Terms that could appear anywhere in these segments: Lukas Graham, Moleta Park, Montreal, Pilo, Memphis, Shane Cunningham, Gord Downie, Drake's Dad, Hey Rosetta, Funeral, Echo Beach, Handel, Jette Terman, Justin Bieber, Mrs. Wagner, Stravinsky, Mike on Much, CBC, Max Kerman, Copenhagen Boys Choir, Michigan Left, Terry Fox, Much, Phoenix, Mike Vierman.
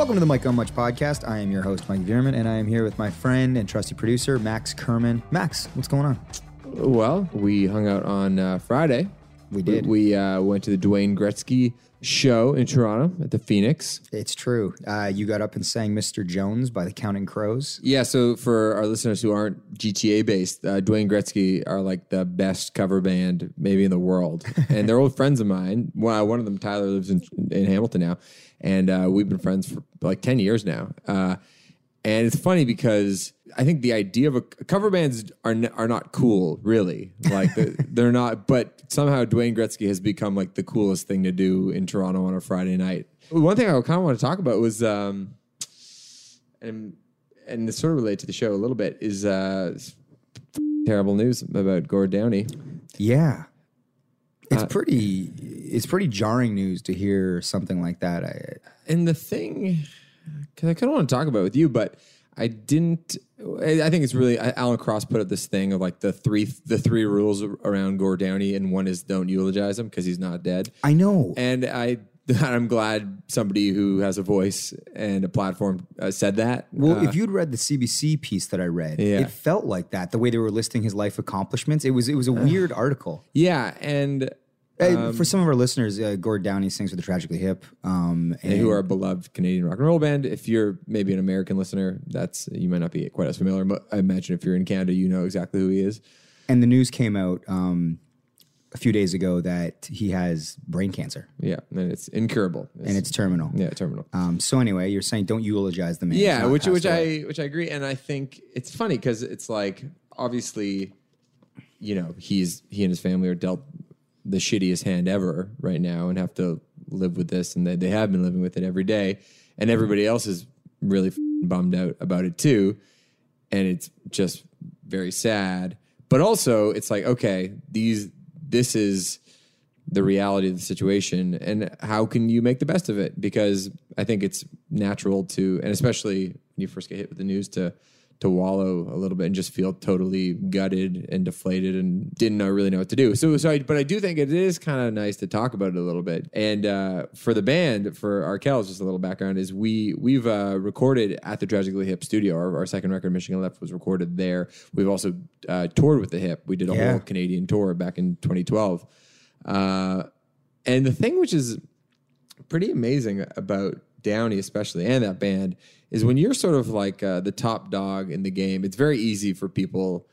Welcome to the Mike on Much podcast. I am your host, Mike Vierman, and I am here with my friend and trusty producer, Max Kerman. Max, what's going on? Well, we hung out on Friday. We did. We went to the Dwayne Gretzky show in Toronto at the Phoenix. It's true. You got up and sang Mr. Jones by the Counting Crows. Yeah, so for our listeners who aren't GTA-based, Dwayne Gretzky are like the best cover band maybe in the world. And they're old friends of mine. One of them, Tyler, lives in Hamilton now. And we've been friends for like 10 years now. And it's funny because I think the idea of cover bands are not cool, really. Like they're not, but somehow Dwayne Gretzky has become like the coolest thing to do in Toronto on a Friday night. One thing I kind of want to talk about was, and this sort of relates to the show a little bit, is terrible news about Gord Downie. Yeah. It's pretty jarring news to hear something like that. And the thing, because I kind of want to talk about it with you, but I think it's really, Alan Cross put up this thing of like the three rules around Gord Downie, and one is don't eulogize him because he's not dead. I know. And I'm glad somebody who has a voice and a platform said that. Well, if you'd read the CBC piece that I read, It felt like that, the way they were listing his life accomplishments. It was a weird article. Yeah, and for some of our listeners, Gord Downie sings with the Tragically Hip. And who are a beloved Canadian rock and roll band. If you're maybe an American listener, you might not be quite as familiar, but I imagine if you're in Canada, you know exactly who he is. And the news came out a few days ago that he has brain cancer. Yeah, and it's incurable. And it's terminal. Yeah, terminal. So anyway, you're saying don't eulogize the man. Yeah, which I agree. And I think it's funny because it's like, obviously, you know, he and his family are dealt the shittiest hand ever right now and have to live with this, and they have been living with it every day, and everybody else is really bummed out about it too, and it's just very sad. But also it's like, okay, this is the reality of the situation, and how can you make the best of it? Because I think it's natural to, and especially when you first get hit with the news, to wallow a little bit and just feel totally gutted and deflated and didn't really know what to do. But I do think it is kind of nice to talk about it a little bit. And for the band, for Arkells, just a little background, is we've recorded at the Tragically Hip studio. Our second record, Michigan Left, was recorded there. We've also toured with the Hip. We did a whole Canadian tour back in 2012. And the thing which is pretty amazing about Downie especially, and that band, is when you're sort of like the top dog in the game, it's very easy for people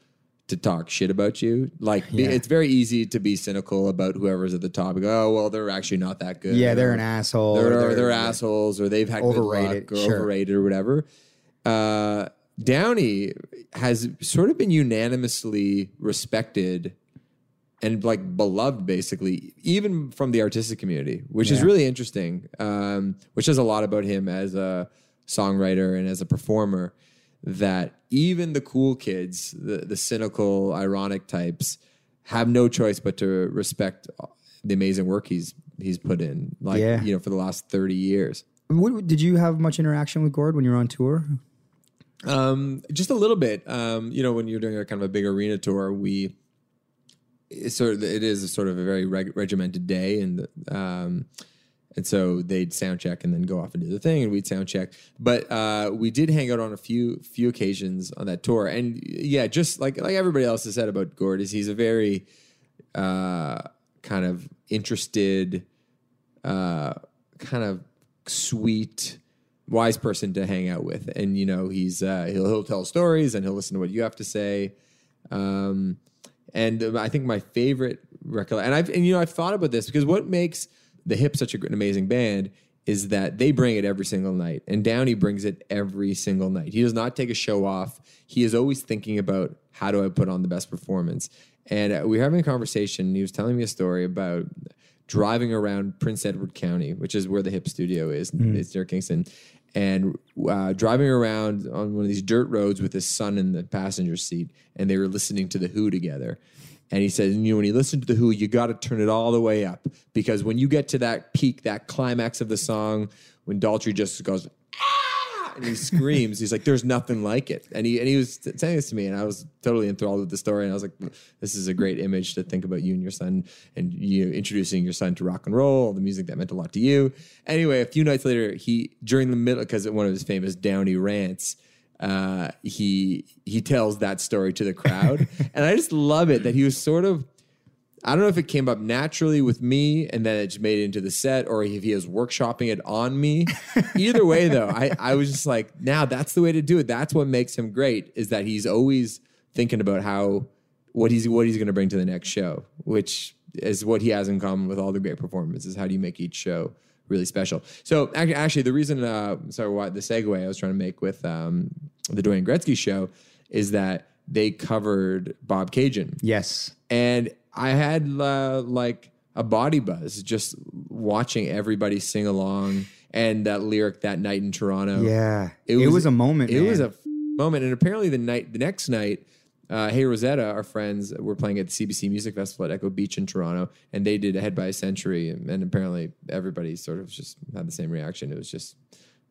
to talk shit about you. Like, It's very easy to be cynical about whoever's at the top. Like, oh, well, they're actually not that good. Yeah, they're an asshole. They're assholes, or they've had overrated, good luck, or overrated or whatever. Downie has sort of been unanimously respected and like beloved, basically, even from the artistic community, which is really interesting, which says a lot about him as a songwriter and as a performer, that even the cool kids, the cynical, ironic types, have no choice but to respect the amazing work he's put in, like, you know, for the last 30 years. Did you have much interaction with Gord when you were on tour? Just a little bit. You know, when you're doing a kind of a big arena tour, it is a very regimented day, and so they'd sound check and then go off and do the thing, and we'd sound check. But we did hang out on a few occasions on that tour, and just like everybody else has said about Gord, is he's a very kind of interested, kind of sweet, wise person to hang out with, and you know he's he'll tell stories and he'll listen to what you have to say. And I think my favorite recollection, I've thought about this, because what makes the Hip such an amazing band is that they bring it every single night, and Downie brings it every single night. He does not take a show off. He is always thinking about, how do I put on the best performance? And we were having a conversation, and he was telling me a story about driving around Prince Edward County, which is where the Hip studio is, it's near Kingston, and driving around on one of these dirt roads with his son in the passenger seat, and they were listening to The Who together. And he said, when you listen to The Who, you got to turn it all the way up, because when you get to that peak, that climax of the song, when Daltrey just goes, ah, and he screams. He's like, "There's nothing like it." And he was saying this to me, and I was totally enthralled with the story. And I was like, "This is a great image to think about you and your son, and you introducing your son to rock and roll, the music that meant a lot to you." Anyway, a few nights later, during the middle, because of one of his famous Downie rants, he tells that story to the crowd, and I just love it that he was sort of. I don't know if it came up naturally with me and then it just made it into the set or if he was workshopping it on me. Either way, though, I was just like, now that's the way to do it. That's what makes him great is that he's always thinking about what he's going to bring to the next show, which is what he has in common with all the great performances. How do you make each show really special? So actually the reason, the segue I was trying to make with the Dwayne Gretzky show is that they covered Bob Cajun. Yes. And I had like a body buzz just watching everybody sing along and that lyric "That Night in Toronto." Yeah, it was a moment. It was a moment, and apparently the next night, Hey Rosetta, our friends, were playing at the CBC Music Festival at Echo Beach in Toronto, and they did a Head by a Century, and apparently everybody sort of just had the same reaction. It was just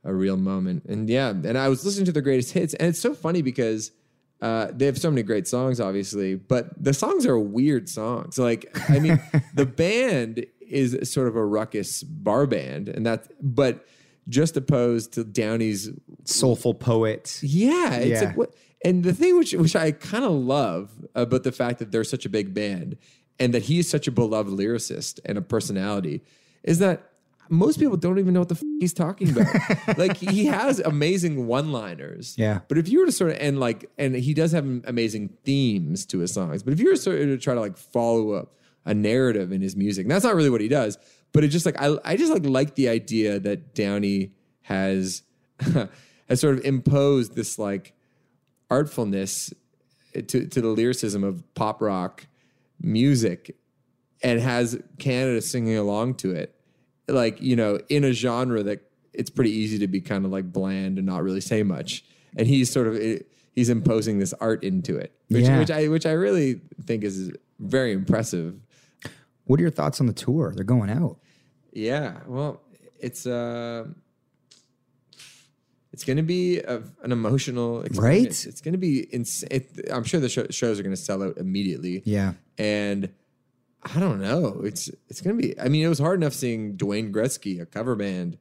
a real moment, and I was listening to the greatest hits, and it's so funny because. They have so many great songs, obviously, but the songs are weird songs. The band is sort of a ruckus bar band, but just opposed to Downey's soulful poet. Yeah, it's like what, and the thing which I kind of love about the fact that they're such a big band and that he is such a beloved lyricist and a personality is that. Most people don't even know what the he's talking about. Like, he has amazing one-liners. Yeah. But if you were to sort of... And he does have amazing themes to his songs. But if you were sort of to try to, follow up a narrative in his music... And that's not really what he does. But it just, I just, like the idea that Downey has sort of imposed this, artfulness to the lyricism of pop rock music and has Canada singing along to it. In a genre that it's pretty easy to be kind of bland and not really say much. And he's sort of, he's imposing this art into it, which I really think is very impressive. What are your thoughts on the tour? They're going out. Yeah. Well, it's going to be an emotional experience. Right? It's going to be insane. I'm sure the shows are going to sell out immediately. Yeah. And I don't know. It's going to be... I mean, it was hard enough seeing Dwayne Gretzky, a cover band,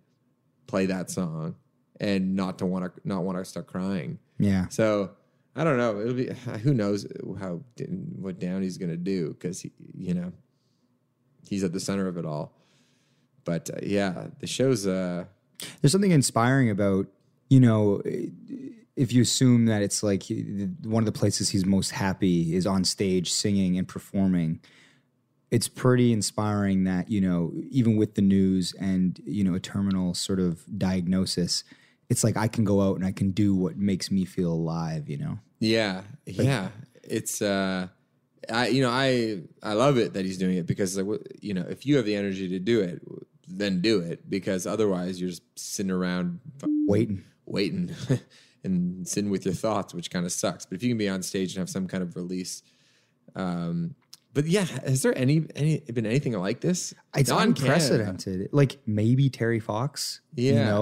play that song and not want to start crying. Yeah. So, I don't know. It'll be... Who knows what Downey's going to do because, he's at the center of it all. But, the show's... There's something inspiring about, if you assume that it's one of the places he's most happy is on stage singing and performing... It's pretty inspiring that, even with the news and, a terminal sort of diagnosis, it's I can go out and I can do what makes me feel alive, Yeah. Yeah. It's, I love it that he's doing it because, if you have the energy to do it, then do it because otherwise you're just sitting around waiting and sitting with your thoughts, which kind of sucks. But if you can be on stage and have some kind of release, but yeah, has there been anything like this? It's unprecedented. Maybe Terry Fox. Yeah.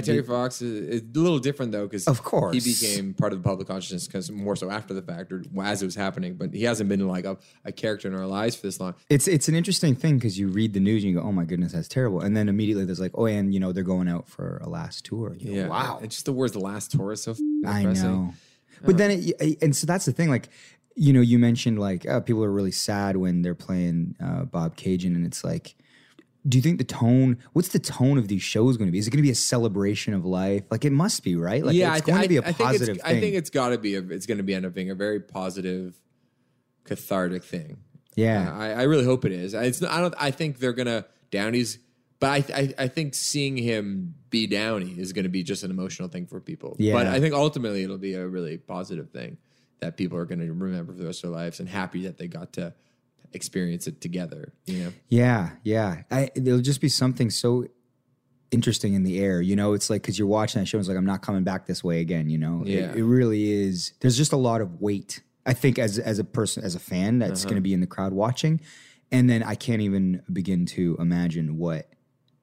Terry Fox is a little different though, because of course he became part of the public consciousness because more so after the fact or as it was happening. But he hasn't been a character in our lives for this long. It's an interesting thing because you read the news and you go, "Oh my goodness, that's terrible," and then immediately there's "Oh, and they're going out for a last tour." Yeah. Wow. It's just the words "the last tour" is so depressing. I know. But then so that's the thing. You mentioned people are really sad when they're playing Bob Cajun, and it's do you think what's the tone of these shows going to be? Is it going to be a celebration of life? It must be, right? It's going to be a positive thing. I think it's got to be, it's going to be end up being a very positive, cathartic thing. Yeah. I really hope it is. I think they're going to, Downey's, but I think seeing him be Downey is going to be just an emotional thing for people. Yeah. But I think ultimately it'll be a really positive thing that people are going to remember for the rest of their lives and happy that they got to experience it together, Yeah, yeah. There'll just be something so interesting in the air, It's because you're watching that show and it's I'm not coming back this way again, Yeah. It really is. There's just a lot of weight, I think, as a person, as a fan that's going to be in the crowd watching. And then I can't even begin to imagine what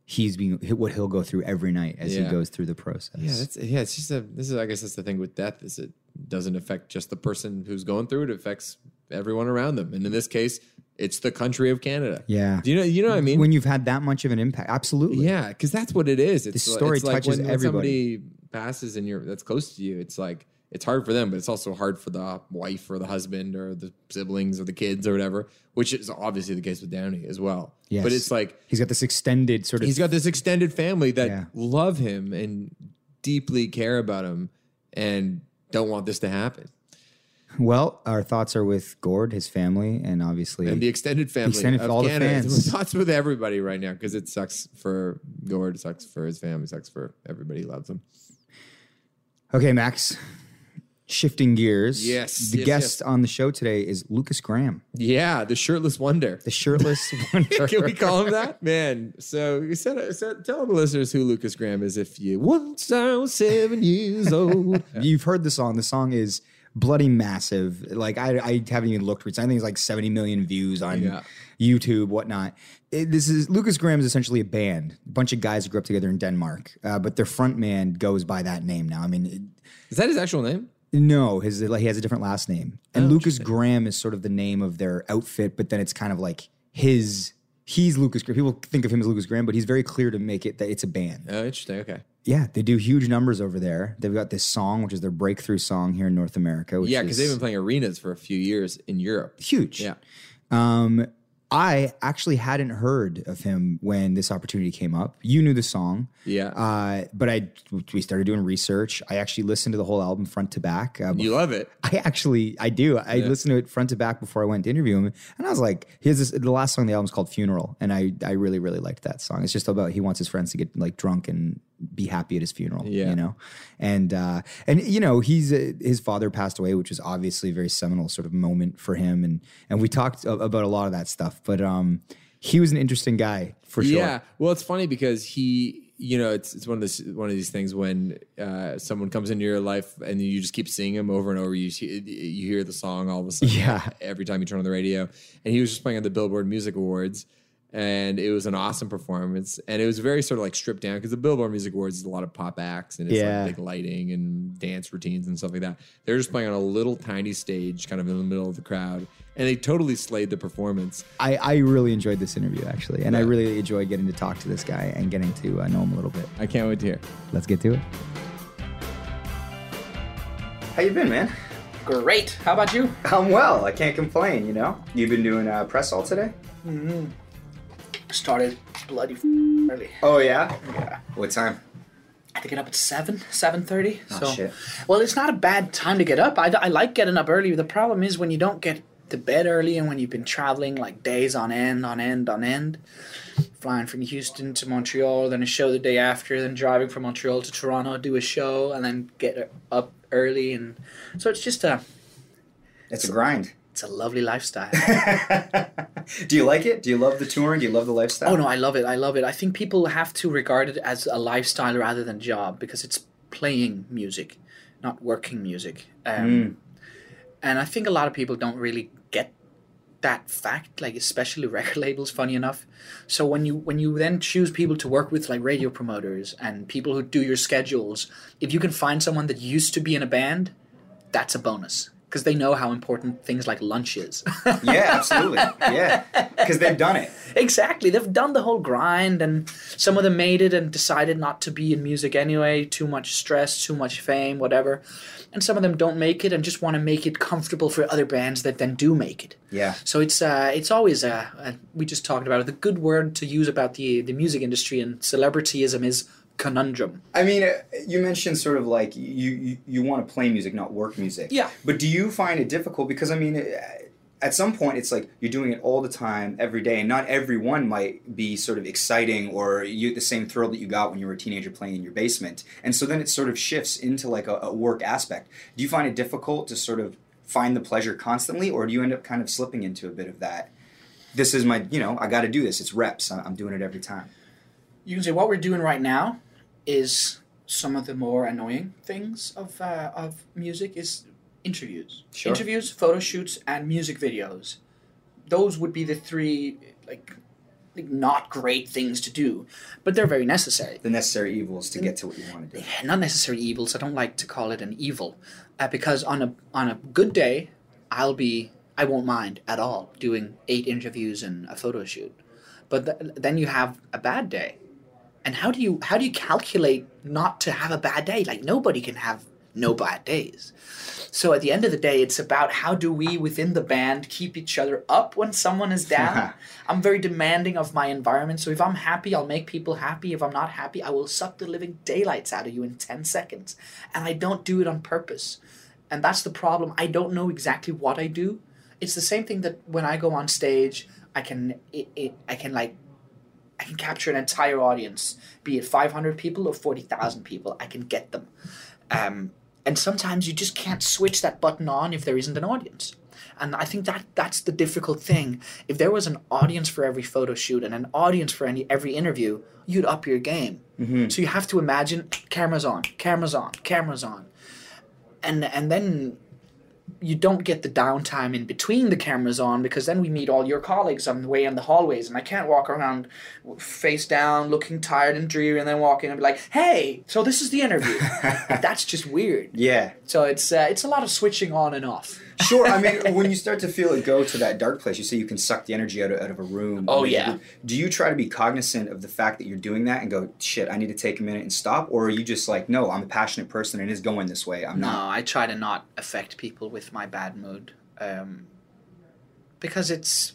he's being what he'll go through every night as he goes through the process. It's just this is, I guess that's the thing with death, is it doesn't affect just the person who's going through it. It affects everyone around them. And in this case, it's the country of Canada. Yeah. Do you know what I mean? When you've had that much of an impact. Absolutely. Yeah. Cause that's what it is. It's the story it's touches like when everybody passes and that's close to you. It's like, it's hard for them, but it's also hard for the wife or the husband or the siblings or the kids or whatever, which is obviously the case with Downie as well. Yes. But it's like... He's got this extended family that love him and deeply care about him and don't want this to happen. Well, our thoughts are with Gord, his family, and obviously... And the extended family of all Canada. The fans. Thoughts with everybody right now, because it sucks for Gord, it sucks for his family, it sucks for everybody who loves him. Okay, Max... Shifting gears. Yes. The guest on the show today is Lukas Graham. Yeah, the shirtless wonder. Can we call him that? Man, so you said, tell the listeners who Lukas Graham is if you once I was 7 years old. You've heard the song. The song is bloody massive. Like, I haven't even looked. I think it's like 70 million views on YouTube, whatnot. Lukas Graham is essentially a band. A bunch of guys who grew up together in Denmark. But their front man goes by that name now. I mean... Is that his actual name? No, he has a different last name. And Lukas Graham is sort of the name of their outfit, but then it's kind of like he's Lukas Graham. People think of him as Lukas Graham, but he's very clear to make it that it's a band. Oh, interesting. Okay. Yeah, they do huge numbers over there. They've got this song, which is their breakthrough song here in North America. Which because they've been playing arenas for a few years in Europe. Huge. Yeah. I actually hadn't heard of him when this opportunity came up. You knew the song. Yeah. But we started doing research. I actually listened to the whole album front to back. You love it. I do. I listened to it front to back before I went to interview him. And I was like, the last song on the album is called Funeral. And I really, really liked that song. It's just about he wants his friends to get like drunk and be happy at his funeral, you know? And you know, his father passed away, which was obviously a very seminal sort of moment for him. And we talked about a lot of that stuff, but he was an interesting guy for sure. Yeah. Well, it's funny because it's one of these things when someone comes into your life and you just keep seeing him over and over. You hear the song all of a sudden every time you turn on the radio. And he was just playing at the Billboard Music Awards. And it was an awesome performance. And it was very sort of like stripped down because the Billboard Music Awards is a lot of pop acts and it's like big lighting and dance routines and stuff like that. They're just playing on a little tiny stage kind of in the middle of the crowd. And they totally slayed the performance. I really enjoyed this interview, actually. And I really enjoyed getting to talk to this guy and getting to know him a little bit. I can't wait to hear. Let's get to it. How you been, man? Great. How about you? I'm well. I can't complain, you know? You've been doing press all today? Mm-hmm. Started bloody early. Oh, yeah? Yeah. What time? I had to get up at 7:30. Oh, shit. Well, it's not a bad time to get up. I like getting up early. The problem is when you don't get to bed early and when you've been traveling like days on end, flying from Houston to Montreal, then a show the day after, then driving from Montreal to Toronto, do a show, and then get up early. And so it's just a grind. It's a lovely lifestyle. Do you like it? Do you love the touring? Do you love the lifestyle? Oh, no, I love it. I love it. I think people have to regard it as a lifestyle rather than a job because it's playing music, not working music. And I think a lot of people don't really get that fact, like especially record labels, funny enough. So when you then choose people to work with, like radio promoters and people who do your schedules, if you can find someone that used to be in a band, that's a bonus. Because they know how important things like lunch is. Yeah, absolutely. Yeah, because they've done it. Exactly. They've done the whole grind, and some of them made it and decided not to be in music anyway. Too much stress, too much fame, whatever. And some of them don't make it and just want to make it comfortable for other bands that then do make it. Yeah. So it's always, we just talked about it, the good word to use about the music industry and celebrityism is conundrum. I mean, you mentioned sort of like you want to play music, not work music. Yeah. But do you find it difficult? Because, I mean, at some point it's like you're doing it all the time, every day, and not everyone might be sort of exciting or the same thrill that you got when you were a teenager playing in your basement. And so then it sort of shifts into like a work aspect. Do you find it difficult to sort of find the pleasure constantly, or do you end up kind of slipping into a bit of that? This is my, I got to do this. It's reps. I'm doing it every time. You can say what we're doing right now is some of the more annoying things of music is interviews. Sure. Interviews, photo shoots, and music videos. Those would be the three, like, not great things to do, but they're very necessary. The necessary evils to get to what you want to do. Yeah, not necessary evils. I don't like to call it an evil, because on a good day, I won't mind at all doing 8 interviews and a photo shoot, but then you have a bad day, and how do you calculate not to have a bad day? Like, nobody can have no bad days. So at the end of the day, it's about how do we within the band keep each other up when someone is down. I'm very demanding of my environment. So if I'm happy, I'll make people happy. If I'm not happy, I will suck the living daylights out of you in 10 seconds. And I don't do it on purpose. And that's the problem. I don't know exactly what I do. It's the same thing that when I go on stage, I can capture an entire audience, be it 500 people or 40,000 people. I can get them. And sometimes you just can't switch that button on if there isn't an audience. And I think that's the difficult thing. If there was an audience for every photo shoot and an audience for every interview, you'd up your game. Mm-hmm. So you have to imagine, cameras on, cameras on, cameras on. And then you don't get the downtime in between the cameras on, because then we meet all your colleagues on the way in the hallways, and I can't walk around face down looking tired and dreary and then walk in and be like, hey, so this is the interview. That's just weird. Yeah. So it's a lot of switching on and off. Sure. I mean, when you start to feel it go to that dark place, you say you can suck the energy out of a room. Oh, yeah. Do you try to be cognizant of the fact that you're doing that and go, shit, I need to take a minute and stop? Or are you just like, no, I'm a passionate person and it is going this way. No, I try to not affect people with my bad mood. Because it's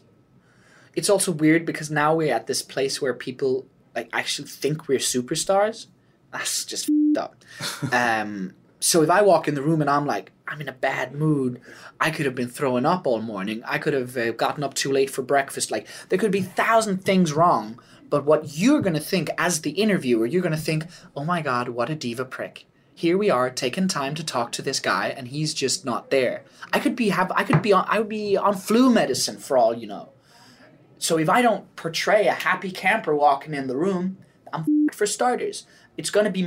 also weird, because now we're at this place where people like actually think we're superstars. That's just f***ed up. So if I walk in the room and I'm like, I'm in a bad mood, I could have been throwing up all morning, I could have gotten up too late for breakfast, like there could be 1,000 things wrong, but what you're going to think as the interviewer, you're going to think, oh my God, what a diva prick. Here we are taking time to talk to this guy and he's just not there. I would be on flu medicine for all you know. So if I don't portray a happy camper walking in the room, I'm f***ed for starters. It's going to be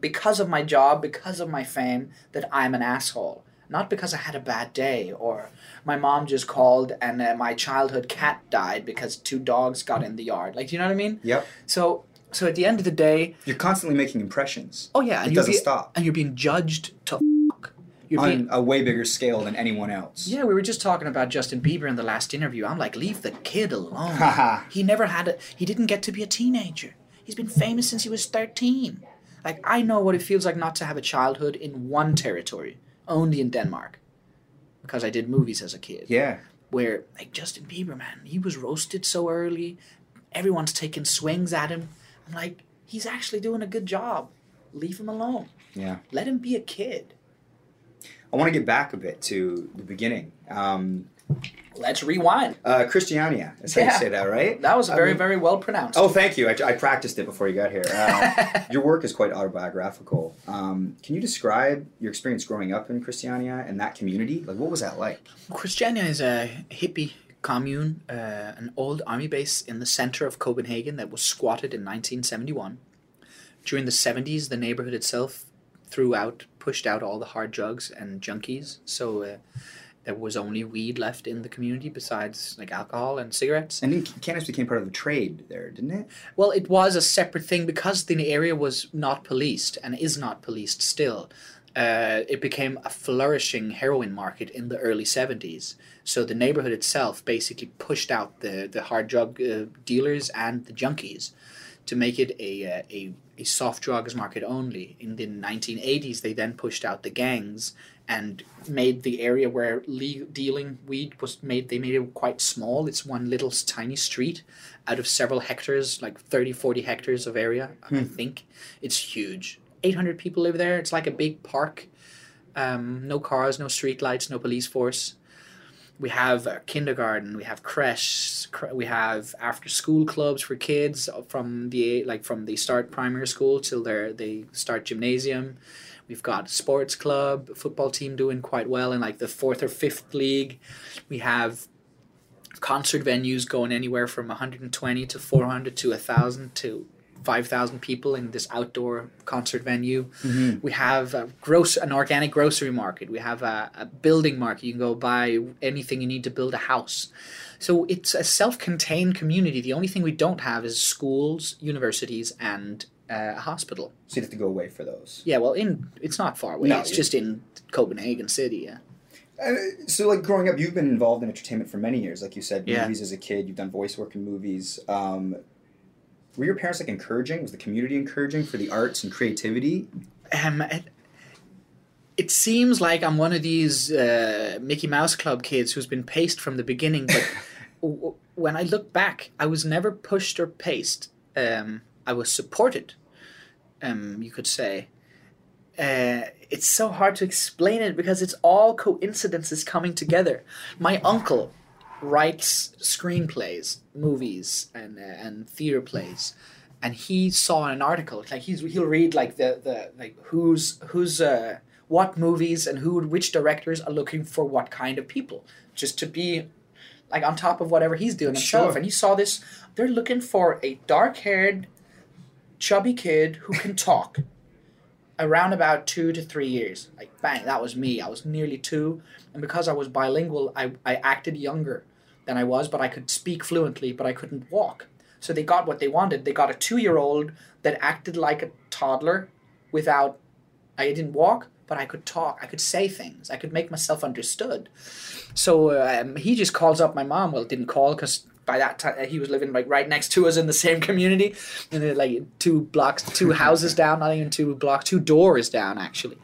because of my job, because of my fame, that I'm an asshole. Not because I had a bad day, or my mom just called and my childhood cat died because 2 dogs got in the yard. Like, do you know what I mean? Yep. So at the end of the day... You're constantly making impressions. Oh, yeah. It doesn't stop. And you're being judged to f***. On a way bigger scale than anyone else. Yeah, we were just talking about Justin Bieber in the last interview. I'm like, leave the kid alone. He didn't get to be a teenager. He's been famous since he was 13. Like, I know what it feels like not to have a childhood in one territory, only in Denmark, because I did movies as a kid. Yeah. Where, like, Justin Bieber, man, he was roasted so early. Everyone's taking swings at him. I'm like, he's actually doing a good job. Leave him alone. Yeah. Let him be a kid. I want to get back a bit to the beginning. Let's rewind. Christiania. That's how you say that, right? That was very, very well pronounced. Oh, thank you. I practiced it before you got here. Your work is quite autobiographical. Can you describe your experience growing up in Christiania and that community? Like, what was that like? Christiania is a hippie commune, an old army base in the center of Copenhagen that was squatted in 1971. During the 70s, the neighborhood itself pushed out all the hard drugs and junkies. So... there was only weed left in the community besides, like, alcohol and cigarettes. And then cannabis became part of the trade there, didn't it? Well, it was a separate thing because the area was not policed and is not policed still. It became a flourishing heroin market in the early 70s. So the neighborhood itself basically pushed out the hard drug dealers and the junkies to make it a soft drugs market only. In the 1980s, they then pushed out the gangs and made the area where dealing weed was made. They made it quite small. It's one little tiny street out of several hectares, like 30, 40 hectares of area, I think. It's huge. 800 people live there. It's like a big park. No cars, no streetlights, no police force. We have a kindergarten, we have creche, we have after-school clubs for kids from they start primary school till they start gymnasium. We've got a sports club, a football team doing quite well in like the 4th or 5th league. We have concert venues going anywhere from 120 to 400 to 1,000 to 5,000 people in this outdoor concert venue. Mm-hmm. We have an organic grocery market. We have a building market. You can go buy anything you need to build a house. So it's a self-contained community. The only thing we don't have is schools, universities, and a hospital. So you'd have to go away for those. Yeah, well, it's not far away. No, it's just in Copenhagen City, yeah. So, like, growing up, you've been involved in entertainment for many years. Like you said, movies as a kid, you've done voice work in movies. Were your parents, like, encouraging? Was the community encouraging for the arts and creativity? It seems like I'm one of these Mickey Mouse Club kids who's been paced from the beginning, but when I look back, I was never pushed or paced. I was supported, you could say. It's so hard to explain it because it's all coincidences coming together. My uncle writes screenplays, movies, and theater plays, and he saw an article. Like he'll read like the like who's what movies and which directors are looking for what kind of people, just to be like on top of whatever he's doing himself. Sure. And he saw this. They're looking for a dark-haired, chubby kid who can talk. Around about 2 to 3 years. Like, bang, that was me. I was nearly 2. And because I was bilingual, I acted younger than I was, but I could speak fluently, but I couldn't walk. So they got what they wanted. They got a 2-year-old that acted like a toddler without... I didn't walk, but I could talk. I could say things. I could make myself understood. So he just calls up my mom. Well, didn't call because... By that time, he was living like right next to us in the same community, and like 2 houses down, not even 2 blocks, 2 doors down actually.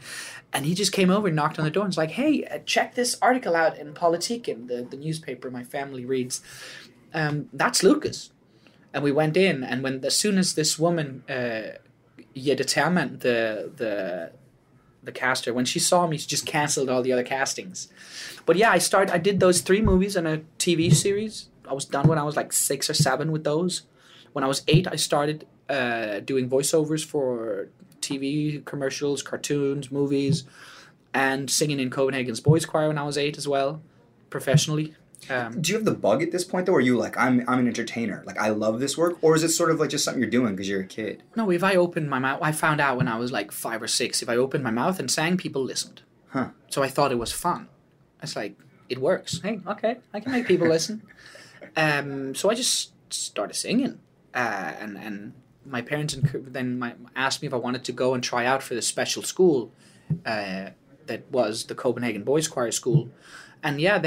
And he just came over and knocked on the door and was like, "Hey, check this article out in Politiken, the newspaper my family reads. That's Lukas." And we went in, and as soon as this woman, Jette Terman, the caster, when she saw me, she just canceled all the other castings. But yeah, I did those 3 movies and a TV series. I was done when I was like 6 or 7 with those. When I was 8, I started doing voiceovers for TV commercials, cartoons, movies, and singing in Copenhagen's boys choir when I was 8 as well, professionally. Do you have the bug at this point though? Or are you like, I'm an entertainer, like I love this work, or is it sort of like just something you're doing because you're a kid? No, if I opened my mouth, I found out when I was like 5 or 6. If I opened my mouth and sang, people listened. Huh. So I thought it was fun. It's like it works. Hey, okay, I can make people listen. So I just started singing, and my parents then asked me if I wanted to go and try out for this special school that was the Copenhagen Boys Choir School. And yeah,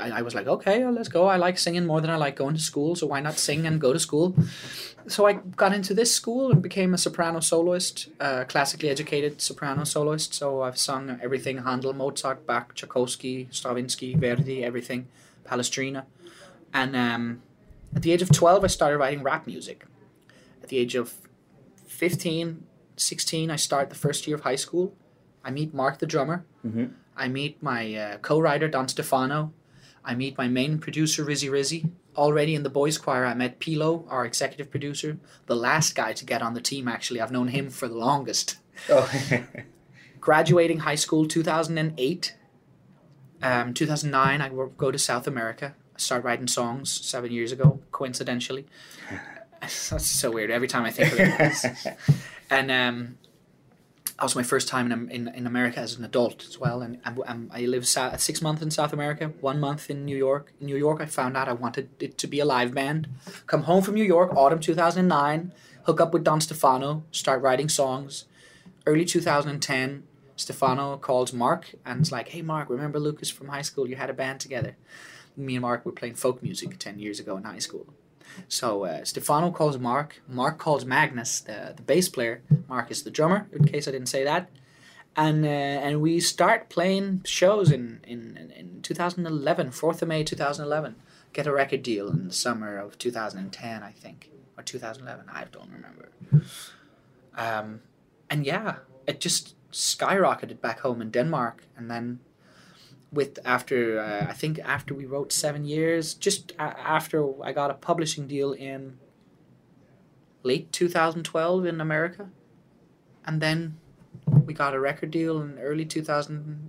I was like, okay, well, let's go. I like singing more than I like going to school, so why not sing and go to school? So I got into this school and became a soprano soloist, classically educated soprano soloist. So I've sung everything, Handel, Mozart, Bach, Tchaikovsky, Stravinsky, Verdi, everything, Palestrina. And at the age of 12, I started writing rap music. At the age of 15, 16, I start the first year of high school. I meet Mark, the drummer. Mm-hmm. I meet my co-writer, Don Stefano. I meet my main producer, Rizzy. Already in the boys' choir, I met Pilo, our executive producer, the last guy to get on the team, actually. I've known him for the longest. Oh. Graduating high school 2008. 2009, I go to South America. I started writing songs 7 years ago, coincidentally. That's so weird. Every time I think of it. And that was my first time in America as an adult as well. And I lived 6 months in South America, 1 month in New York. In New York, I found out I wanted it to be a live band. Come home from New York, autumn 2009, hook up with Don Stefano, start writing songs. Early 2010, Stefano calls Mark and is like, "Hey, Mark, remember Lukas from high school? You had a band together." Me and Mark were playing folk music 10 years ago in high school. So Stefano calls Mark. Mark calls Magnus, the bass player. Mark is the drummer, in case I didn't say that. And we start playing shows in 2011, 4th of May 2011. Get a record deal in the summer of 2010, I think. Or 2011, I don't remember. And yeah, it just skyrocketed back home in Denmark. And then... After we wrote 7 years, just after I got a publishing deal in late 2012 in America, and then we got a record deal in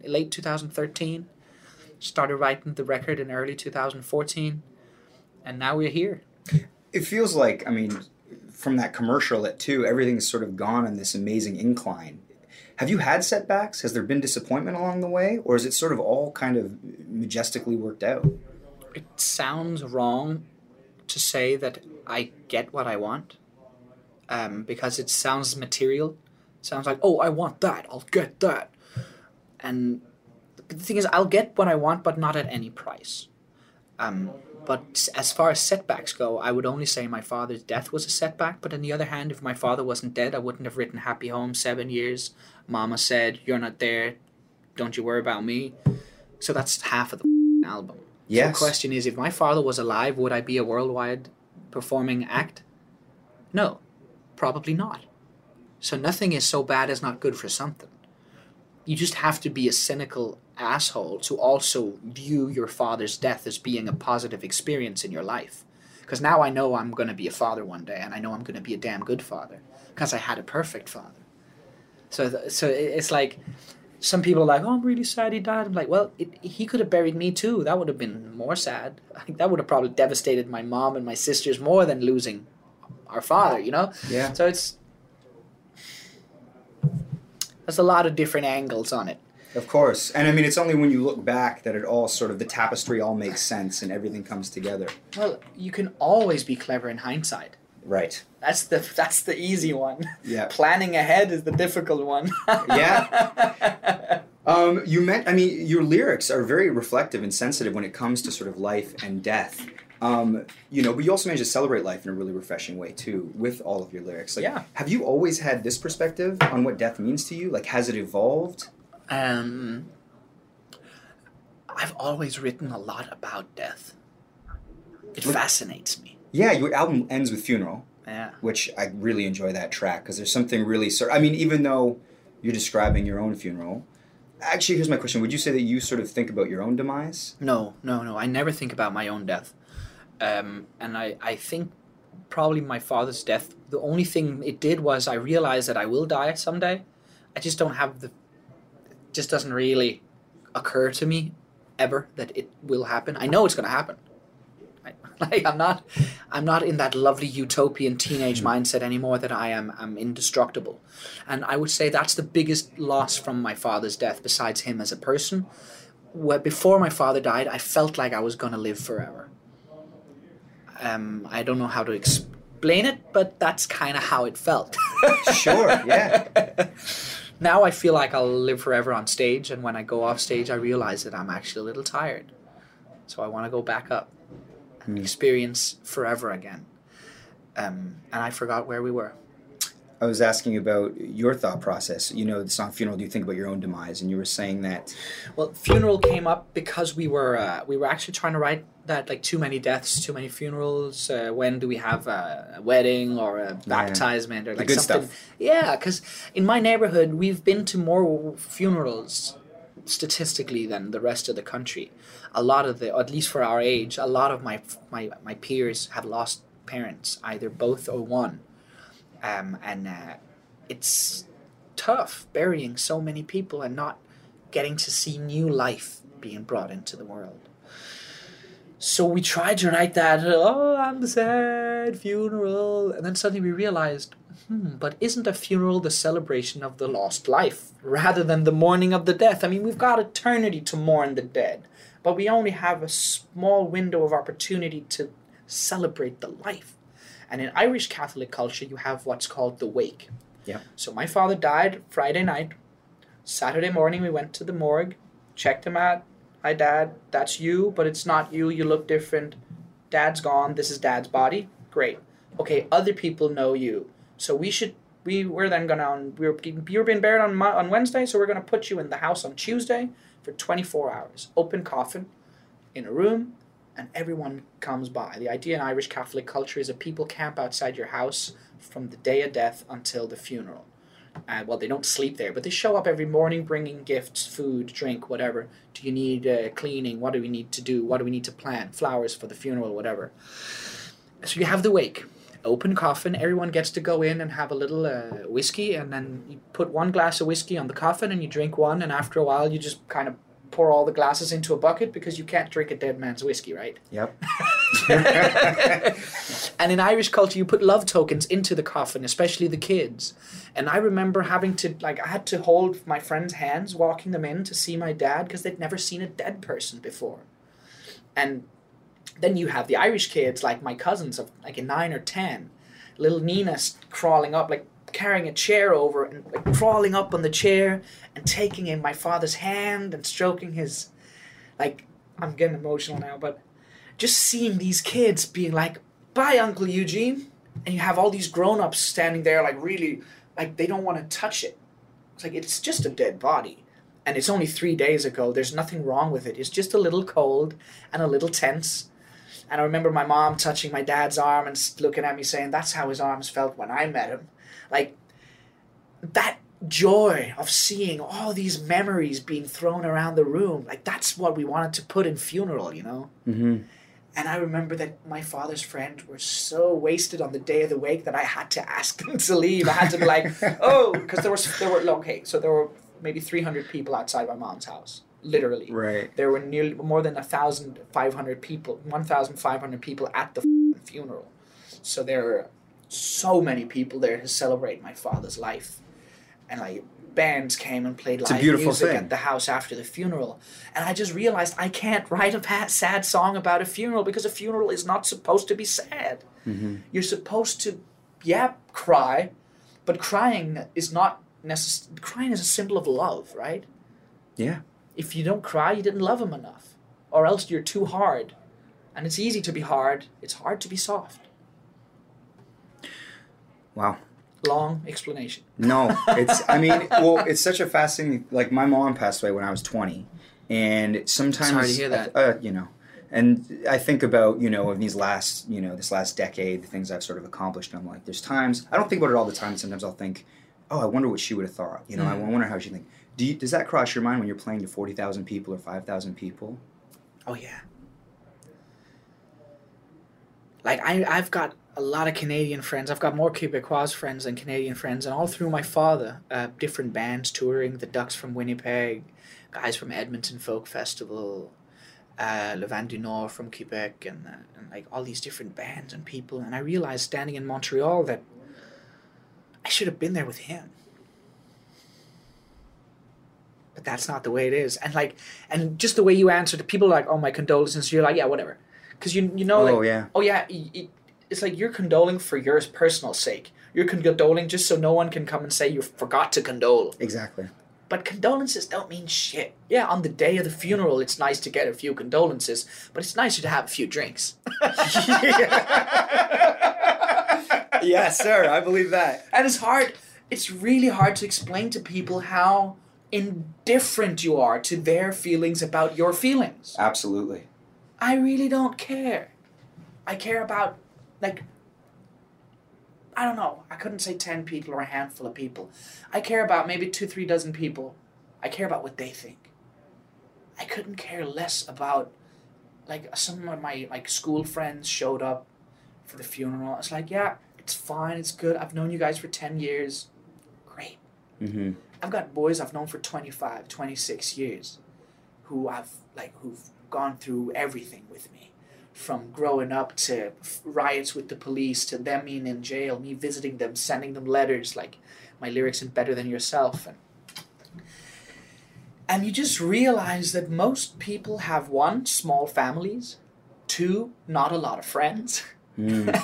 late 2013. Started writing the record in early 2014, and now we're here. It feels like, I mean, from that commercial at 2, everything's sort of gone on this amazing incline. Have you had setbacks? Has there been disappointment along the way? Or is it sort of all kind of majestically worked out? It sounds wrong to say that I get what I want, because it sounds material. It sounds like, oh, I want that, I'll get that. And the thing is, I'll get what I want, but not at any price. But as far as setbacks go, I would only say my father's death was a setback. But on the other hand, if my father wasn't dead, I wouldn't have written Happy Home, 7 years. Mama said, you're not there. Don't you worry about me. So that's half of the album. Yes. So the question is, if my father was alive, would I be a worldwide performing act? No, probably not. So nothing is so bad as not good for something. You just have to be a cynical asshole to also view your father's death as being a positive experience in your life, because now I know I'm going to be a father one day, and I know I'm going to be a damn good father because I had a perfect father. So it's like, some people are like, oh, I'm really sad he died. I'm like, well, he could have buried me too. That would have been more sad. I think that would have probably devastated my mom and my sisters more than losing our father, you know? Yeah. So there's a lot of different angles on it. Of course. And I mean, it's only when you look back that it all sort of, the tapestry all makes sense and everything comes together. Well, you can always be clever in hindsight. Right. That's the easy one. Yeah. Planning ahead is the difficult one. Yeah. Your lyrics are very reflective and sensitive when it comes to sort of life and death. But you also manage to celebrate life in a really refreshing way too, with all of your lyrics. Like, yeah. Have you always had this perspective on what death means to you? Like, has it evolved? I've always written a lot about death. It fascinates me. Yeah, your album ends with Funeral, yeah, which I really enjoy that track, because there's something really... even though you're describing your own funeral... Actually, here's my question. Would you say that you sort of think about your own demise? No. I never think about my own death. And I think probably my father's death, the only thing it did was I realized that I will die someday. I just don't have the... It just doesn't really occur to me ever that it will happen. I know it's going to happen. Like, I'm not in that lovely utopian teenage mindset anymore that I'm indestructible. And I would say that's the biggest loss from my father's death, besides him as a person. Where before my father died, I felt like I was going to live forever. I don't know how to explain it, but that's kind of how it felt. Sure, yeah. Now I feel like I'll live forever on stage, and when I go off stage, I realize that I'm actually a little tired. So I want to go back up. Experience forever again. And I forgot where we were. I was asking about your thought process. You know, the song Funeral, do you think about your own demise? And you were saying that... Well, Funeral came up because we were actually trying to write that, like, too many deaths, too many funerals. When do we have a wedding or a baptism or like something? Stuff. Yeah, because in my neighborhood, we've been to more funerals statistically than the rest of the country. A lot of the, or at least for our age, a lot of my peers have lost parents, either both or one. It's tough burying so many people and not getting to see new life being brought into the world. So we tried to write that, oh, I'm sad, funeral. And then suddenly we realized, but isn't a funeral the celebration of the lost life rather than the mourning of the death? I mean, we've got eternity to mourn the dead, but we only have a small window of opportunity to celebrate the life. And in Irish Catholic culture, you have what's called the wake. Yeah. So my father died Friday night. Saturday morning, we went to the morgue, checked him out. Hi, Dad, that's you, but it's not you. You look different. Dad's gone. This is Dad's body. Great. Okay, other people know you. So you're being buried on Wednesday, so we're going to put you in the house on Tuesday for 24 hours. Open coffin in a room, and everyone comes by. The idea in Irish Catholic culture is that people camp outside your house from the day of death until the funeral. They don't sleep there, but they show up every morning bringing gifts, food, drink, whatever. Do you need cleaning? What do we need to do? What do we need to plant? Flowers for the funeral, whatever. So you have the wake. Open coffin. Everyone gets to go in and have a little whiskey, and then you put one glass of whiskey on the coffin and you drink one, and after a while you just kind of pour all the glasses into a bucket because you can't drink a dead man's whiskey, right? Yep. And in Irish culture, you put love tokens into the coffin, especially the kids. And I remember having to, like, I had to hold my friends' hands, walking them in to see my dad, because they'd never seen a dead person before. And then you have the Irish kids, like my cousins of like a 9 or 10, little Nina crawling up, like carrying a chair over and like crawling up on the chair and taking in my father's hand and stroking his, like, I'm getting emotional now, but just seeing these kids being like, bye, Uncle Eugene. And you have all these grown-ups standing there, like, really, like, they don't want to touch it. It's like, it's just a dead body. And it's only 3 days ago. There's nothing wrong with it. It's just a little cold and a little tense. And I remember my mom touching my dad's arm and looking at me saying, that's how his arms felt when I met him. Like, that joy of seeing all these memories being thrown around the room. Like, that's what we wanted to put in Funeral, you know? Mm-hmm. And I remember that my father's friends were so wasted on the day of the wake that I had to ask them to leave. I had to be like, oh, because there were maybe 300 people outside my mom's house, literally. Right. There were nearly more than 1,500 people at the funeral. So there were so many people there to celebrate my father's life. And like bands came and played live music at the house after the funeral. And I just realized I can't write a sad song about a funeral, because a funeral is not supposed to be sad. Mm-hmm. You're supposed to, yeah, cry, but crying is not necessary. Crying is a symbol of love, right? Yeah. If you don't cry, you didn't love him enough, or else you're too hard. And it's easy to be hard. It's hard to be soft. Wow. Long explanation. No, it's, I mean, well, it's such a fascinating, like, my mom passed away when I was 20, and sometimes, sorry to hear that. You know, and I think about, you know, in these last, you know, this last decade, the things I've sort of accomplished, and I'm like, there's times, I don't think about it all the time, sometimes I'll think, oh, I wonder what she would have thought, you know, mm-hmm. I wonder how she'd think. Does that cross your mind when you're playing to 40,000 people or 5,000 people? Oh, yeah. Like, I've got a lot of Canadian friends. I've got more Quebecois friends than Canadian friends, and all through my father, different bands touring, the Ducks from Winnipeg, guys from Edmonton Folk Festival, Le Vent du Nord from Quebec, and like all these different bands and people. And I realized standing in Montreal that I should have been there with him. But that's not the way it is. And like, and just the way you answered, people are like, oh, my condolences. You're like, yeah, whatever. Because you know, like, it's like you're condoling for your personal sake. You're condoling just so no one can come and say you forgot to condole. Exactly. But condolences don't mean shit. Yeah, on the day of the funeral, it's nice to get a few condolences, but it's nicer to have a few drinks. Yes, sir, I believe that. And it's hard. It's really hard to explain to people how indifferent you are to their feelings about your feelings. Absolutely. I really don't care. I care about, like, I don't know. I couldn't say 10 people or a handful of people. I care about maybe 2-3 dozen people. I care about what they think. I couldn't care less about, like, some of my, like, school friends showed up for the funeral. It's like, yeah, it's fine. It's good. I've known you guys for 10 years. Great. Mm-hmm. I've got boys I've known for 25, 26 years who've gone through everything with me, from growing up to riots with the police to them being in jail, me visiting them, sending them letters like my lyrics in Better Than Yourself. And you just realize that most people have, one, small families, two, not a lot of friends. Mm.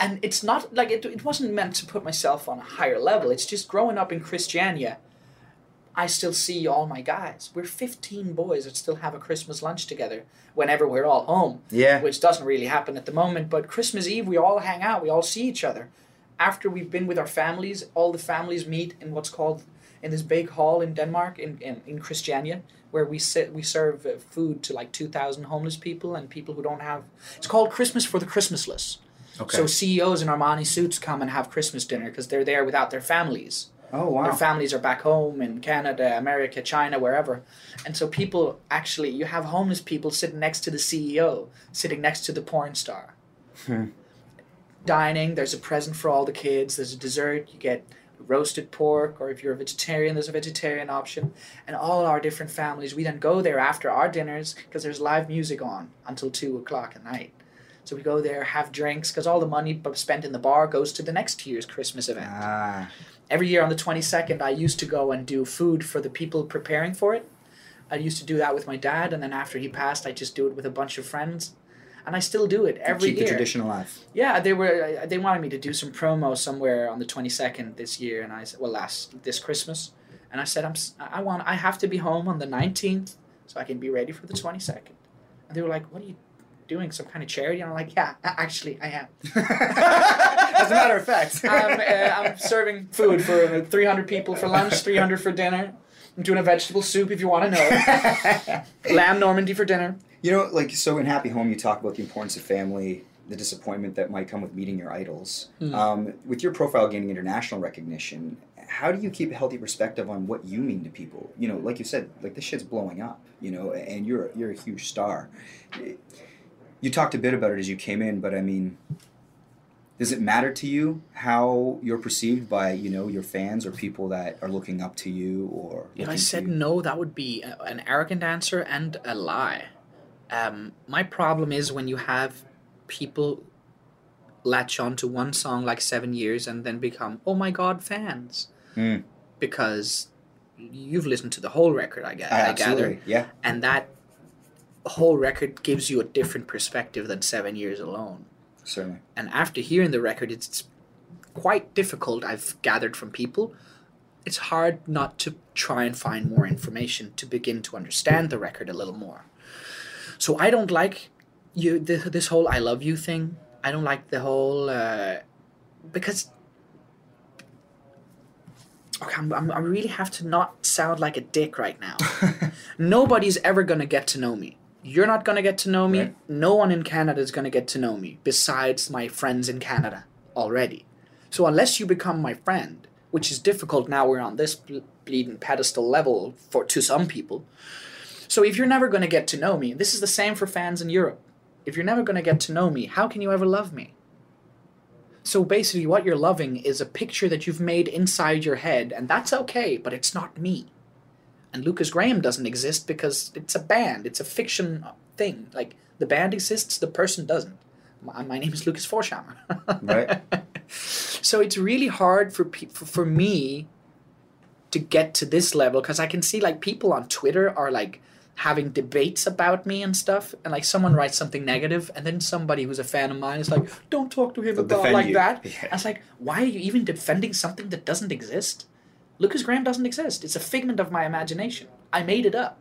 And it's not like it wasn't meant to put myself on a higher level. It's just growing up in Christiania, I still see all my guys. We're 15 boys that still have a Christmas lunch together whenever we're all home. Yeah. Which doesn't really happen at the moment, but Christmas Eve we all hang out, we all see each other. After we've been with our families, all the families meet in what's called, in this big hall in Denmark, in Christiania, where we serve food to like 2,000 homeless people and people who don't have... It's called Christmas for the Christmasless. Okay. So CEOs in Armani suits come and have Christmas dinner because they're there without their families. Oh, wow. Their families are back home in Canada, America, China, wherever. And so people actually, you have homeless people sitting next to the CEO, sitting next to the porn star. Hmm. Dining, there's a present for all the kids, there's a dessert, you get roasted pork, or if you're a vegetarian, there's a vegetarian option. And all our different families, we then go there after our dinners because there's live music on until 2 o'clock at night. So we go there, have drinks, because all the money spent in the bar goes to the next year's Christmas event. Ah. Every year on the 22nd, I used to go and do food for the people preparing for it. I used to do that with my dad, and then after he passed, I just do it with a bunch of friends. And I still do it every year. Keep the tradition alive. Yeah, they wanted me to do some promo somewhere on the 22nd this year, and I said, well, this Christmas, and I said, I have to be home on the 19th so I can be ready for the 22nd. And they were like, what are you doing, some kind of charity? And I'm like, yeah, actually, I am. As a matter of fact, I'm serving food for 300 people for lunch, 300 for dinner. I'm doing a vegetable soup if you want to know. Lamb Normandy for dinner. You know, like, so in Happy Home, you talk about the importance of family, the disappointment that might come with meeting your idols. Mm. With your profile gaining international recognition, how do you keep a healthy perspective on what you mean to people? You know, like you said, like, this shit's blowing up, you know, and you're a huge star. You talked a bit about it as you came in, but I mean, does it matter to you how you're perceived by, you know, your fans or people that are looking up to you? Or if I said no, that would be an arrogant answer and a lie. My problem is when you have people latch on to one song like 7 years and then become, oh my God, fans. Mm. Because you've listened to the whole record, I gather. Yeah. And that whole record gives you a different perspective than 7 years alone. Certainly. And after hearing the record, it's quite difficult, I've gathered from people. It's hard not to try and find more information to begin to understand the record a little more. So I don't like this whole I love you thing. I don't like the whole because okay, I really have to not sound like a dick right now. Nobody's ever going to get to know me. You're not going to get to know me. Right. No one in Canada is going to get to know me besides my friends in Canada already. So unless you become my friend, which is difficult now we're on this bleeding pedestal level to some people. So if you're never going to get to know me, this is the same for fans in Europe. If you're never going to get to know me, how can you ever love me? So basically what you're loving is a picture that you've made inside your head, and that's okay, but it's not me. And Lukas Graham doesn't exist because it's a band. It's a fiction thing. Like, the band exists, the person doesn't. My name is Lukas Forsheimer. Right. So it's really hard for me to get to this level because I can see, like, people on Twitter are, like, having debates about me and stuff, and like someone writes something negative, and then somebody who's a fan of mine is like, don't talk to him about like you. That. Yeah. I was like, why are you even defending something that doesn't exist? Lukas Graham doesn't exist. It's a figment of my imagination. I made it up.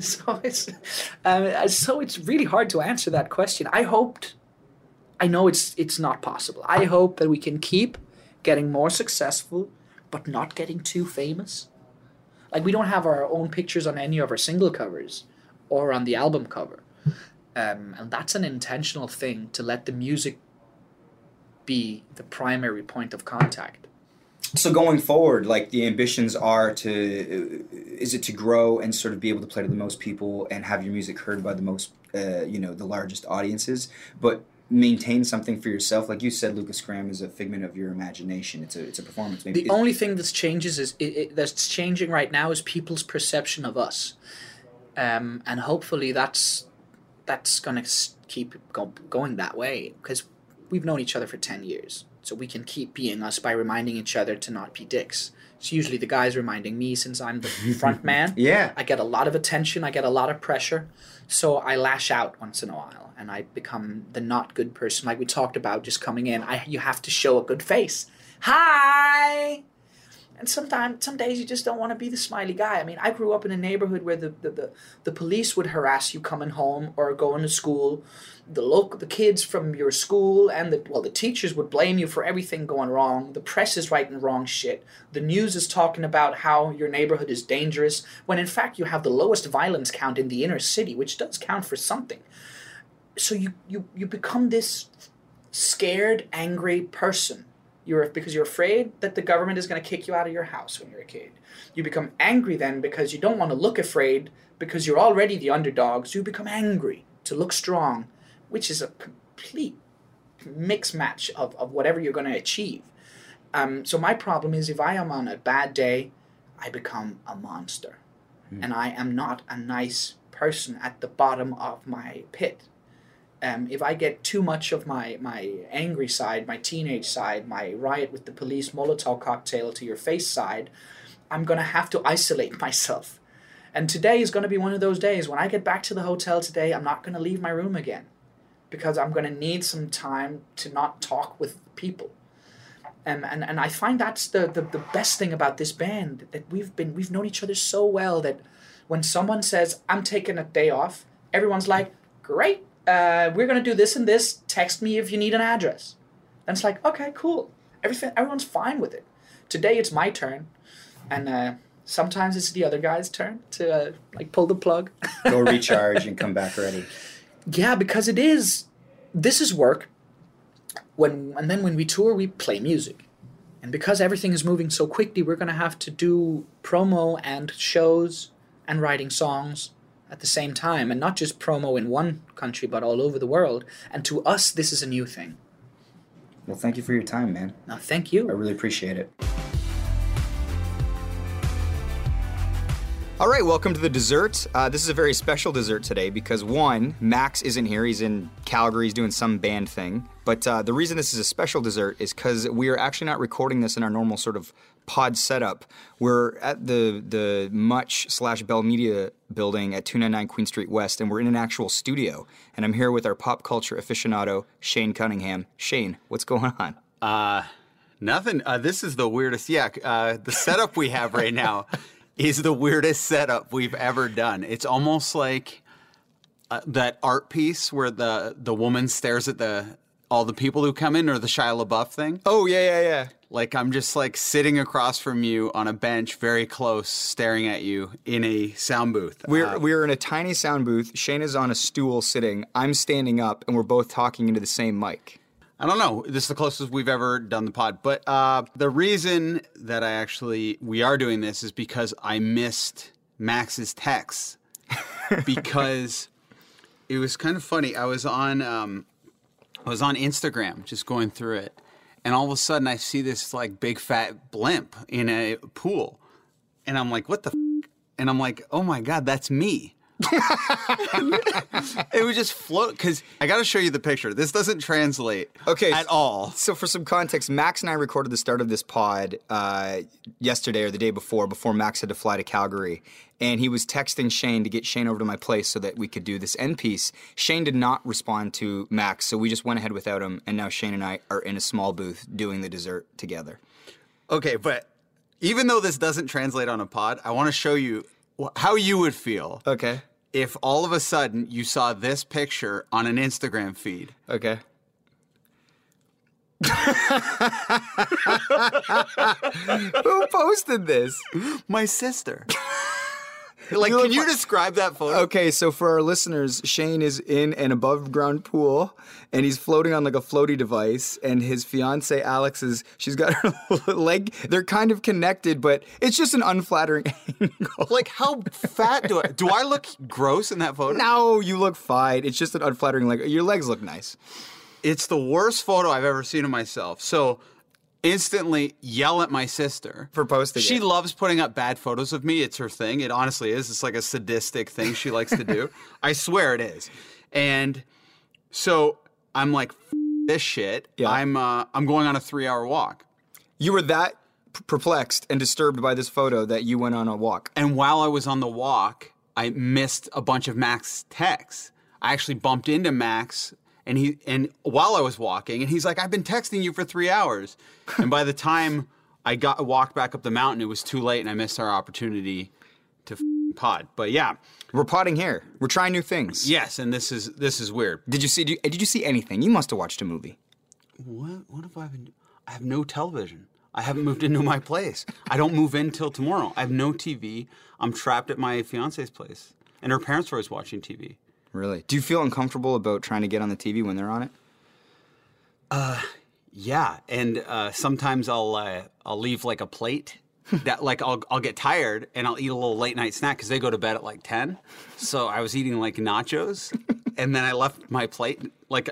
So it's really hard to answer that question. I know it's not possible. I hope that we can keep getting more successful, but not getting too famous. Like, we don't have our own pictures on any of our single covers or on the album cover. And that's an intentional thing, to let the music be the primary point of contact. So going forward, like, the ambitions are to grow and sort of be able to play to the most people and have your music heard by the most, the largest audiences, but maintain something for yourself. Like you said, Lukas Graham is a figment of your imagination. It's a performance. Maybe the only thing that's changing right now is people's perception of us, and hopefully that's gonna keep going that way, because we've known each other for 10 years, so we can keep being us by reminding each other to not be dicks. It's usually the guys reminding me, since I'm the front man. Yeah, I get a lot of attention. I get a lot of pressure. So I lash out once in a while, and I become the not good person, like we talked about, just coming in. You have to show a good face. Hi! And some days you just don't want to be the smiley guy. I mean, I grew up in a neighborhood where the police would harass you coming home or going to school. The kids from your school and the teachers would blame you for everything going wrong. The press is writing wrong shit. The news is talking about how your neighborhood is dangerous, when in fact you have the lowest violence count in the inner city, which does count for something. So you become this scared, angry person. Because you're afraid that the government is going to kick you out of your house when you're a kid. You become angry then because you don't want to look afraid, because you're already the underdog, so you become angry to look strong, which is a complete mix match of whatever you're going to achieve. So my problem is, if I am on a bad day, I become a monster. Mm. And I am not a nice person at the bottom of my pit. if I get too much of my angry side, my teenage side, my riot with the police, Molotov cocktail to your face side, I'm going to have to isolate myself. And today is going to be one of those days. When I get back to the hotel today, I'm not going to leave my room again, because I'm going to need some time to not talk with people. And I find that's the best thing about this band, that we've known each other so well that when someone says, I'm taking a day off, everyone's like, great, we're going to do this and this, text me if you need an address. And it's like, okay, cool. Everyone's fine with it. Today it's my turn, and sometimes it's the other guy's turn to pull the plug. Go recharge and come back ready. Yeah, because this is work. When we tour, we play music. And because everything is moving so quickly, we're going to have to do promo and shows and writing songs at the same time. And not just promo in one country, but all over the world. And to us, this is a new thing. Well, thank you for your time, man. No, thank you. I really appreciate it. All right, welcome to the dessert. This is a very special dessert today because, one, Max isn't here. He's in Calgary. He's doing some band thing. But the reason this is a special dessert is because we are actually not recording this in our normal sort of pod setup. We're at the Much/Bell Media building at 299 Queen Street West, and we're in an actual studio. And I'm here with our pop culture aficionado, Shane Cunningham. Shane, what's going on? Nothing. This is the weirdest. Yeah, the setup we have right now is the weirdest setup we've ever done. It's almost like that art piece where the woman stares at all the people who come in, or the Shia LaBeouf thing. Oh, yeah. Like, I'm just, sitting across from you on a bench, very close, staring at you in a sound booth. We're in a tiny sound booth. Shane is on a stool sitting. I'm standing up, and we're both talking into the same mic. I don't know. This is the closest we've ever done the pod. But the reason that we are doing this is because I missed Max's text. Because it was kind of funny. I was on Instagram just going through it. And all of a sudden I see this big fat blimp in a pool. And I'm like, what the f-? And I'm like, oh my God, that's me. It would just float, because I got to show you the picture. This doesn't translate at all. So for some context, Max and I recorded the start of this pod yesterday or the day before Max had to fly to Calgary, and he was texting Shane to get Shane over to my place so that we could do this end piece. Shane did not respond to Max, so we just went ahead without him, and now Shane and I are in a small booth doing the dessert together. Okay, but even though this doesn't translate on a pod, I want to show you how you would feel if all of a sudden you saw this picture on an Instagram feed. Okay. Who posted this? My sister. Can you describe that photo? Okay, so for our listeners, Shane is in an above-ground pool, and he's floating on a floaty device, and his fiancée, Alex, she's got her leg. They're kind of connected, but it's just an unflattering angle. How fat do I look gross in that photo? No, you look fine. It's just an unflattering leg. Your legs look nice. It's the worst photo I've ever seen of myself, so instantly yell at my sister for posting it. She loves putting up bad photos of me. It's her thing. It honestly is. It's a sadistic thing she likes to do. I swear it is. And so I'm like, this shit. Yeah. I'm going on a 3-hour walk. You were that perplexed and disturbed by this photo that you went on a walk. And while I was on the walk, I missed a bunch of Max's texts. I actually bumped into Max. And while I was walking, and he's like, I've been texting you for 3 hours. And by the time I walked back up the mountain, it was too late, and I missed our opportunity to pod. But yeah, we're podding here. We're trying new things. Yes, and this is weird. Did you see anything? You must have watched a movie. What have I been doing? I have no television. I haven't moved into my place. I don't move in till tomorrow. I have no TV. I'm trapped at my fiance's place, and her parents were always watching TV. Really? Do you feel uncomfortable about trying to get on the TV when they're on it? Yeah. And sometimes I'll leave a plate. That I'll get tired and I'll eat a little late night snack because they go to bed at 10. So I was eating nachos, and then I left my plate. When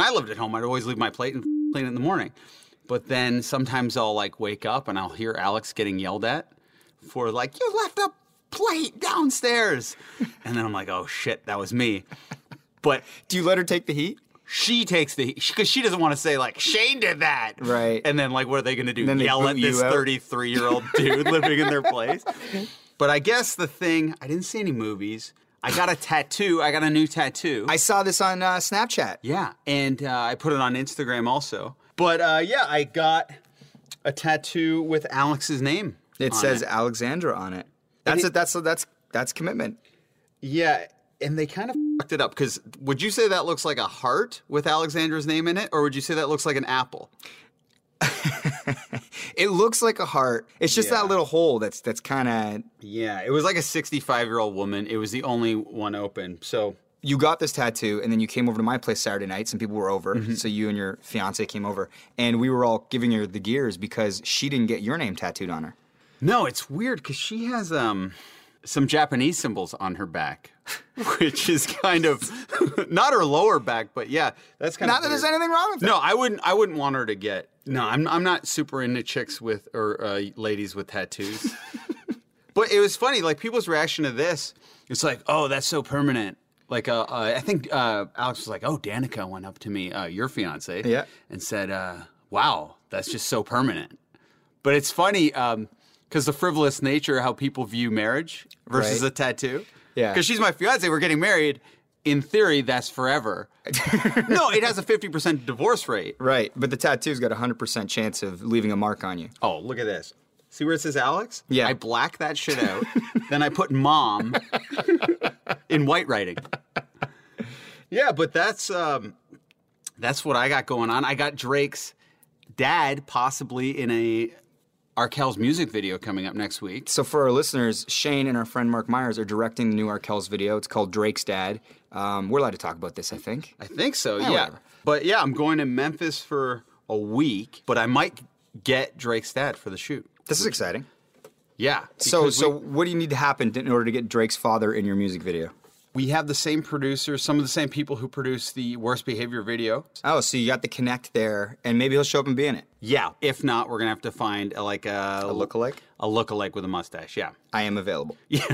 I lived at home, I'd always leave my plate and clean it in the morning. But then sometimes I'll wake up and I'll hear Alex getting yelled at for you left a plate downstairs. And then I'm like, oh shit, that was me. But do you let her take the heat? She takes the heat because she doesn't want to say, like, Shane did that. Right. And then, like, what are they going to do? Yell at this 33-year-old dude living in their place? But I guess the thing, I didn't see any movies. I got a tattoo. I got a new tattoo. I saw this on Snapchat. Yeah. And I put it on Instagram also. But, yeah, I got a tattoo with Alex's name. It says Alexandra on it. That's commitment. Yeah. And they kind of fucked it up, because would you say that looks like a heart with Alexandra's name in it, or would you say that looks like an apple? It looks like a heart. It's just that little hole that's kind of... Yeah, it was like a 65-year-old woman. It was the only one open, so... You got this tattoo, and then you came over to my place Saturday night. Some people were over, mm-hmm. So you and your fiancé came over, and we were all giving her the gears because she didn't get your name tattooed on her. No, it's weird, because she has... some Japanese symbols on her back, which is kind of not her lower back, but yeah, that's kind of not that there's anything wrong with it. No, I wouldn't want her to get. No, I'm not super into chicks with or ladies with tattoos. But it was funny, like people's reaction to this. It's like, oh, that's so permanent. Like I think Alex was like, oh, Danica went up to me, your fiance, and said, wow, that's just so permanent. But it's funny. Because the frivolous nature of how people view marriage versus a tattoo. Yeah. Because she's my fiance, we're getting married. In theory, that's forever. No, it has a 50% divorce rate. Right, but the tattoo's got a 100% chance of leaving a mark on you. Oh, look at this. See where it says Alex? Yeah. I black that shit out. Then I put mom in white writing. Yeah, but that's what I got going on. I got Drake's dad possibly in a... Arkells music video coming up next week. So for our listeners, Shane and our friend Mark Myers are directing the new Arkells video. It's called Drake's Dad. We're allowed to talk about this, I think. I think so, yeah. Whatever. But yeah, I'm going to Memphis for a week, but I might get Drake's dad for the shoot. This is exciting. Yeah. So what do you need to happen in order to get Drake's father in your music video? We have the same producers, some of the same people who produced the Worst Behavior video. Oh, so you got the connect there, and maybe he'll show up and be in it. Yeah. If not, we're going to have to find like a lookalike? A lookalike with a mustache, yeah. I am available. Yeah.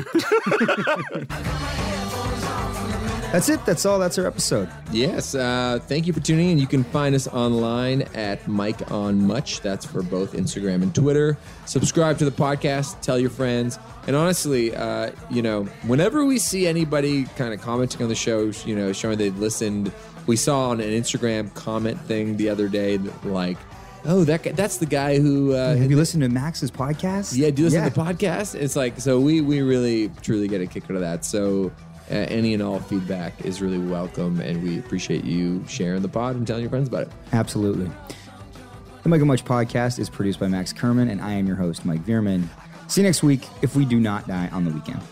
That's it. That's all. That's our episode. Yes. Thank you for tuning in. You can find us online at Mike on Much. That's for both Instagram and Twitter. Subscribe to the podcast. Tell your friends. And honestly, whenever we see anybody kind of commenting on the show, showing they've listened, we saw on an Instagram comment thing the other day, like, oh, that guy, that's the guy who... have you listened to Max's podcast? Yeah, do you listen to the podcast? It's like, so we really, truly get a kick out of that. So... any and all feedback is really welcome, and we appreciate you sharing the pod and telling your friends about it. Absolutely. The Mike on Much podcast is produced by Max Kerman, and I am your host, Mike Vierman. See you next week if we do not die on the weekend.